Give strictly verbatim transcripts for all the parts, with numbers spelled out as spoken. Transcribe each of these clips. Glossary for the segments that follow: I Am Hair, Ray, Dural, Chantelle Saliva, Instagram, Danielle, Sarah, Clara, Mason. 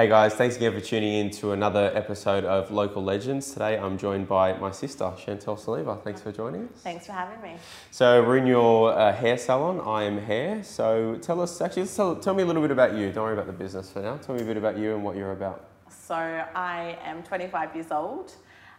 Hey guys, thanks again for tuning in to another episode of Local Legends. Today I'm joined by my sister, Chantelle Saliva. Thanks for joining us. Thanks for having me. So we're in your uh, hair salon, I Am Hair. So tell us, actually, tell, tell me a little bit about you. Don't worry about the business for now. Tell me a bit about you and what you're about. So I am twenty-five years old.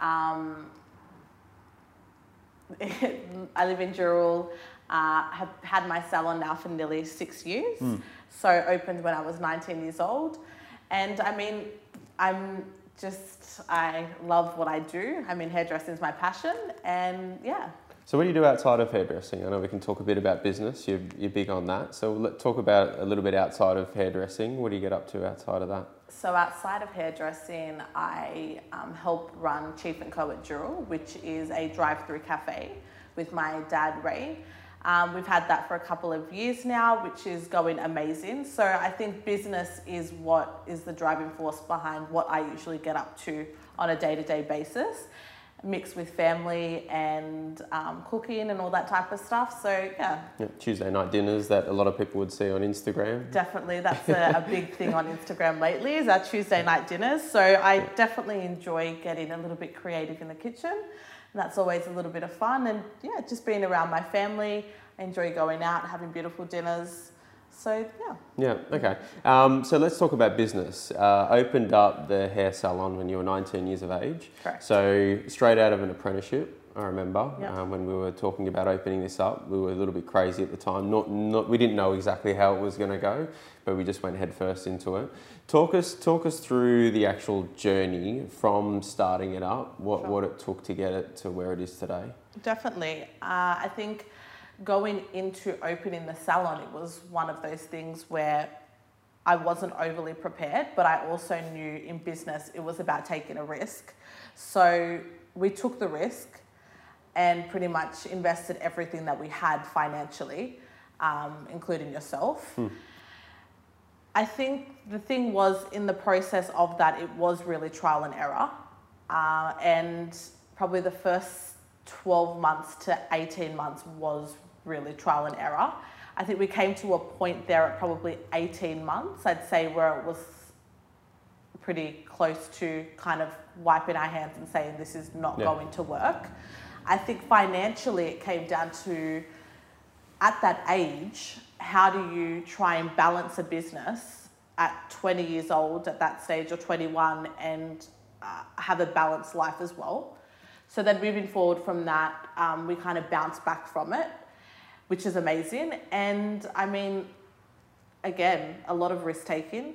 Um, I live in Dural. Uh, have had my salon now for nearly six years. Mm. So opened when I was nineteen years old. And I mean, I'm just, I love what I do. I mean, hairdressing is my passion, and yeah. So what do you do outside of hairdressing? I know we can talk a bit about business. You're, you're big on that. So let's talk about a little bit outside of hairdressing. What do you get up to outside of that? So outside of hairdressing, I um, help run Chief and Co at Dural, which is a drive-through cafe with my dad, Ray. Um, we've had that for a couple of years now, which is going amazing. So I think business is what is the driving force behind what I usually get up to on a day-to-day basis, mixed with family and um, cooking and all that type of stuff. So yeah. yeah. Tuesday night dinners that a lot of people would see on Instagram. Definitely. That's a, a big thing on Instagram lately, is our Tuesday night dinners. So I yeah. definitely enjoy getting a little bit creative in the kitchen. That's always a little bit of fun, and yeah, just being around my family. I enjoy going out, having beautiful dinners. So yeah. Yeah, okay. Um, so let's talk about business. Uh, opened up the hair salon when you were nineteen years of age. Correct. So straight out of an apprenticeship, I remember. Yep. Um, when we were talking about opening this up, we were a little bit crazy at the time. Not, not, we didn't know exactly how it was going to go, but we just went headfirst into it. Talk us, talk us through the actual journey from starting it up, what, sure. what it took to get it to where it is today. Definitely. Uh, I think going into opening the salon, it was one of those things where I wasn't overly prepared, but I also knew in business it was about taking a risk. So we took the risk and pretty much invested everything that we had financially, um, including yourself. Mm. I think the thing was, in the process of that, it was really trial and error. Uh, and probably the first twelve months to eighteen months was really trial and error. I think we came to a point there at probably eighteen months, I'd say, where it was pretty close to kind of wiping our hands and saying, this is not yeah. going to work. I think financially it came down to, at that age, how do you try and balance a business at twenty years old at that stage, or twenty-one, and uh, have a balanced life as well. So then moving forward from that, um, we kind of bounced back from it, which is amazing. And I mean, again, a lot of risk taking,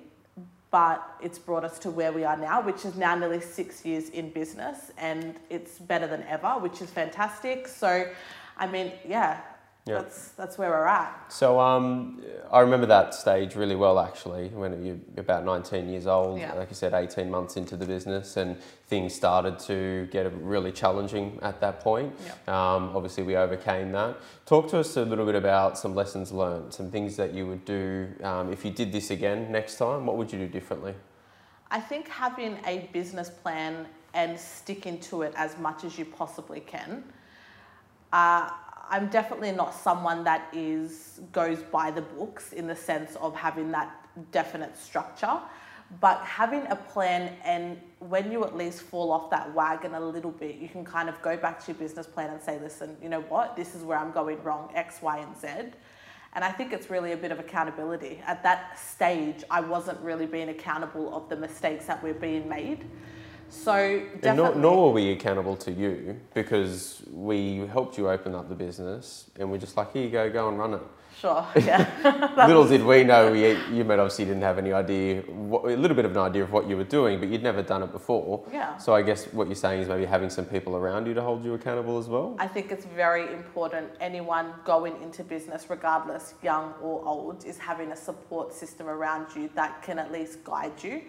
but it's brought us to where we are now, which is now nearly six years in business, and it's better than ever, which is fantastic. So, I mean, yeah, yeah. that's that's where we're at. So um, I remember that stage really well, actually, when you're about nineteen years old, yeah. like you said, eighteen months into the business, and things started to get really challenging at that point. Yeah. Um, obviously, we overcame that. Talk to us a little bit about some lessons learned, some things that you would do um, if you did this again next time. What would you do differently? I think having a business plan and sticking to it as much as you possibly can. Uh, I'm definitely not someone that is goes by the books in the sense of having that definite structure, but having a plan, and when you at least fall off that wagon a little bit, you can kind of go back to your business plan and say, listen, you know what, this is where I'm going wrong, X, Y, and Z. And I think it's really a bit of accountability. At that stage, I wasn't really being accountable of the mistakes that were being made. So definitely. And nor were we accountable to you, because we helped you open up the business, and we're just like, here you go, go and run it. Sure, yeah. Little did we know, we, you might obviously didn't have any idea, what, a little bit of an idea of what you were doing, but you'd never done it before. Yeah. So I guess what you're saying is maybe having some people around you to hold you accountable as well? I think it's very important, anyone going into business, regardless young or old, is having a support system around you that can at least guide you.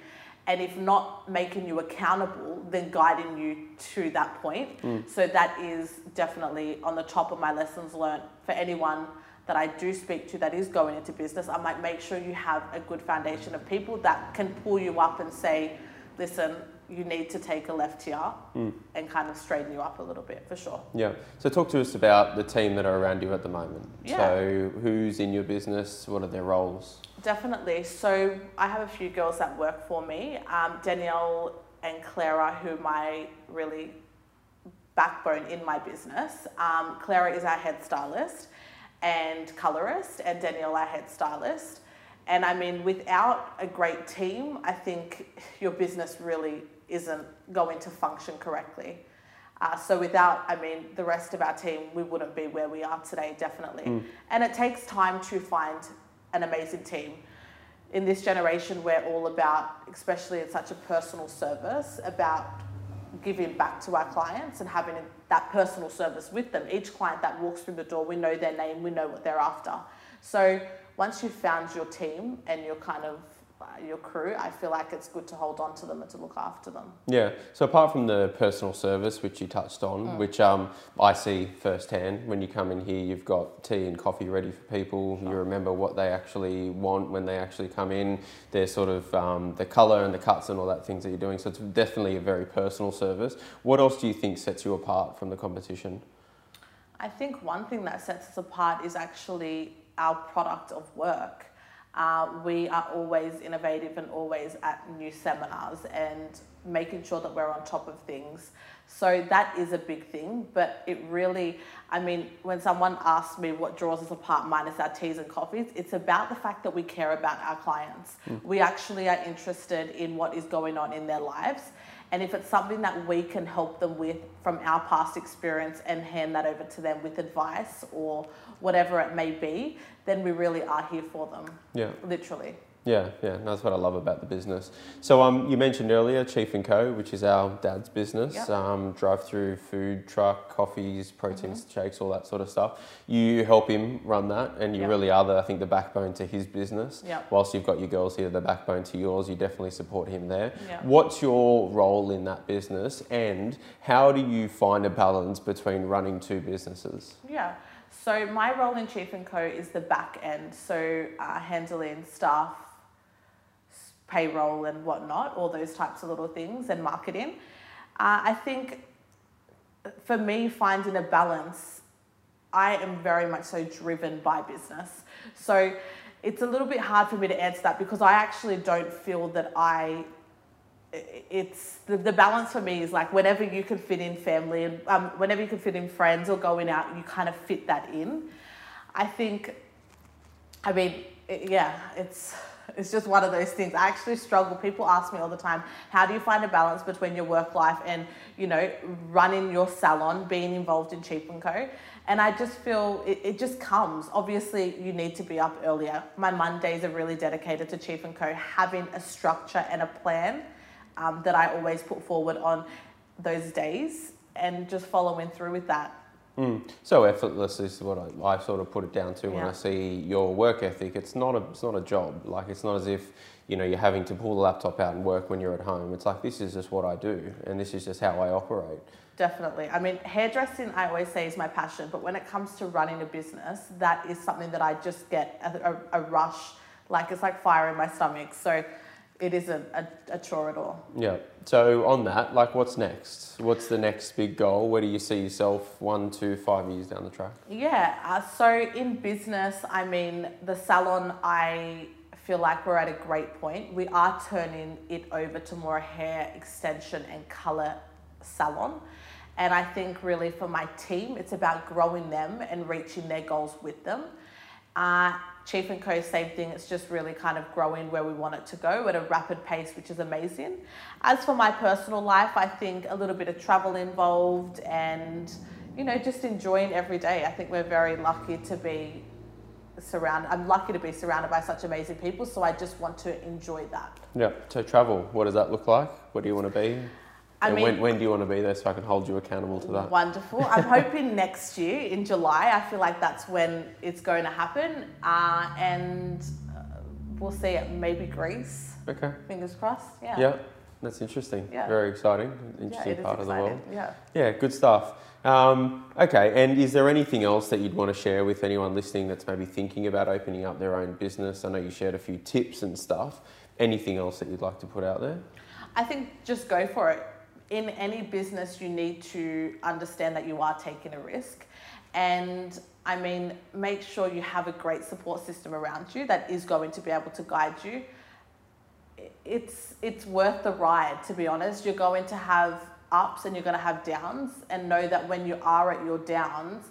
And if not making you accountable, then guiding you to that point. Mm. So that is definitely on the top of my lessons learned for anyone that I do speak to that is going into business. I'm like, make sure you have a good foundation of people that can pull you up and say, listen, you need to take a left here mm. and kind of straighten you up a little bit, for sure. Yeah. So talk to us about the team that are around you at the moment. Yeah. So who's in your business? What are their roles? Definitely. So I have a few girls that work for me. Um, Danielle and Clara, who are my really backbone in my business. Um, Clara is our head stylist and colorist, and Danielle our head stylist. And I mean, without a great team, I think your business really isn't going to function correctly. Uh, so without, I mean, the rest of our team, we wouldn't be where we are today, definitely. Mm. And it takes time to find an amazing team. In this generation, we're all about, especially in such a personal service, about giving back to our clients and having that personal service with them. Each client that walks through the door, we know their name, we know what they're after. So once you've found your team and your kind of uh, your crew, I feel like it's good to hold on to them and to look after them. Yeah. So apart from the personal service, which you touched on, mm. which um, I see firsthand when you come in here, you've got tea and coffee ready for people. Sure. You remember what they actually want when they actually come in. They're sort of um, the colour and the cuts and all that things that you're doing. So it's definitely a very personal service. What else do you think sets you apart from the competition? I think one thing that sets us apart is actually our product of work. Uh, we are always innovative and always at new seminars and making sure that we're on top of things. So that is a big thing, but it really, I mean, when someone asks me what draws us apart minus our teas and coffees, it's about the fact that we care about our clients. Mm. We actually are interested in what is going on in their lives. And if it's something that we can help them with from our past experience and hand that over to them with advice or whatever it may be, then we really are here for them. Yeah. Literally. Yeah, yeah, that's what I love about the business. So um, you mentioned earlier Chief and Co, which is our dad's business, yep. um, drive-through food truck, coffees, proteins, mm-hmm. shakes, all that sort of stuff. You help him run that, and you yep. really are, the, I think, the backbone to his business. Yep. Whilst you've got your girls here, the backbone to yours, you definitely support him there. Yep. What's your role in that business, and how do you find a balance between running two businesses? Yeah. So my role in Chief and Co is the back end, so uh, handling staff, payroll and whatnot, all those types of little things, and marketing. Uh, I think for me, finding a balance, I am very much so driven by business. So it's a little bit hard for me to answer that because I actually don't feel that I, it's, the, the balance for me is like whenever you can fit in family, and um, whenever you can fit in friends or going out, you kind of fit that in. I think, I mean, it, yeah, it's, It's just one of those things. I actually struggle. People ask me all the time, how do you find a balance between your work life and, you know, running your salon, being involved in Chief and Co? And I just feel it, it just comes. Obviously, you need to be up earlier. My Mondays are really dedicated to Chief and Co, having a structure and a plan um, that I always put forward on those days and just following through with that. Mm. So effortless is what I, I sort of put it down to yeah. when I see your work ethic. It's not a, it's not a job. Like, it's not as if, you know, you're having to pull the laptop out and work when you're at home. It's like, this is just what I do, and this is just how I operate. Definitely. I mean, hairdressing, I always say, is my passion, but when it comes to running a business, that is something that I just get a, a, a rush. Like, it's like fire in my stomach. So it isn't a, a chore at all. Yeah. So on that, like, what's next? What's the next big goal? Where do you see yourself one, two, five years down the track? Yeah. Uh, so in business, I mean, the salon, I feel like we're at a great point. We are turning it over to more hair extension and colour salon. And I think really for my team, it's about growing them and reaching their goals with them. Uh, Chief and Co, same thing. It's just really kind of growing where we want it to go at a rapid pace, which is amazing. As for my personal life, I think a little bit of travel involved and, you know, just enjoying every day. I think we're very lucky to be surrounded. I'm lucky to be surrounded by such amazing people. So I just want to enjoy that. Yeah. So travel, what does that look like? What do you want to be? I and mean, when, when do you want to be there so I can hold you accountable to that? Wonderful. I'm hoping next year in July. I feel like that's when it's going to happen. Uh, and uh, we'll see it. Maybe Greece. Okay. Fingers crossed. Yeah. Yeah. That's interesting. Yeah. Very exciting. Interesting yeah, part of the world. Yeah. Yeah. Good stuff. Um, okay. And is there anything else that you'd want to share with anyone listening that's maybe thinking about opening up their own business? I know you shared a few tips and stuff. Anything else that you'd like to put out there? I think just go for it. In any business, you need to understand that you are taking a risk. And I mean, make sure you have a great support system around you that is going to be able to guide you. It's, it's worth the ride, to be honest. You're going to have ups and you're going to have downs, and know that when you are at your downs,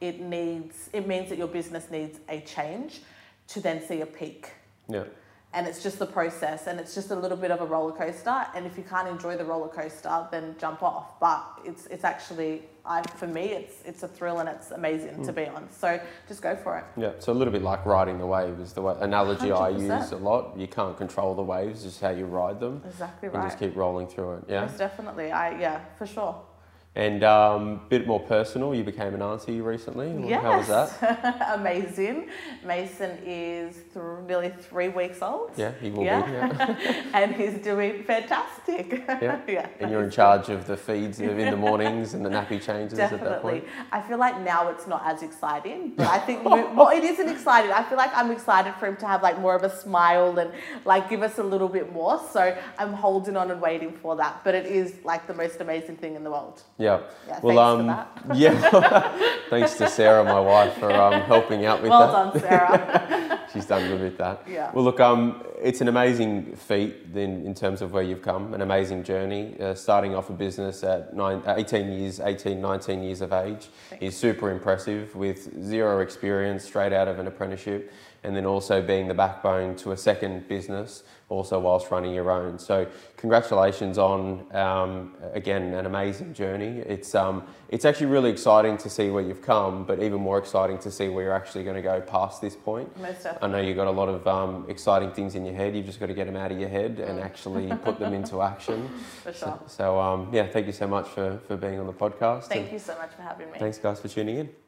it needs, it means that your business needs a change to then see a peak. Yeah. And it's just the process, and it's just a little bit of a roller coaster. And if you can't enjoy the roller coaster, then jump off. But it's it's actually, I for me, it's it's a thrill, and it's amazing mm. to be on. So just go for it. Yeah. So a little bit like riding the wave is the way, analogy one hundred percent I use a lot. You can't control the waves, just how you ride them. Exactly right. And just keep rolling through it. Yeah. Most definitely. I yeah for sure. And um, a bit more personal, you became an auntie recently. Yes. How was that? Amazing. Mason is th nearly three weeks old. Yeah, he will yeah. be. Yeah. And he's doing fantastic. Yeah. yeah and you're in charge of the feeds in the mornings and the nappy changes. Definitely. At that point? I feel like now it's not as exciting, but I think we, well, it isn't exciting. I feel like I'm excited for him to have like more of a smile and like give us a little bit more. So I'm holding on and waiting for that. But it is like the most amazing thing in the world. Yeah. Yeah. yeah. Well, thanks um, for that. yeah. Thanks to Sarah, my wife, for um, helping out with well that. Well done, Sarah. She's done good with that. Yeah. Well, look, um, it's an amazing feat in, in terms of where you've come, an amazing journey. Uh, starting off a business at nine, eighteen years, eighteen, nineteen years of age Thanks. is super impressive, with zero experience, straight out of an apprenticeship, and then also being the backbone to a second business, also whilst running your own. So congratulations on, um, again, an amazing journey. It's, um, it's actually really exciting to see where you've come, but even more exciting to see where you're actually going to go past this point. Most definitely. I know you've got a lot of um, exciting things in your head. You've just got to get them out of your head and actually put them into action. For sure. So, so um, yeah, thank you so much for, for being on the podcast. Thank you so much for having me. Thanks, guys, for tuning in.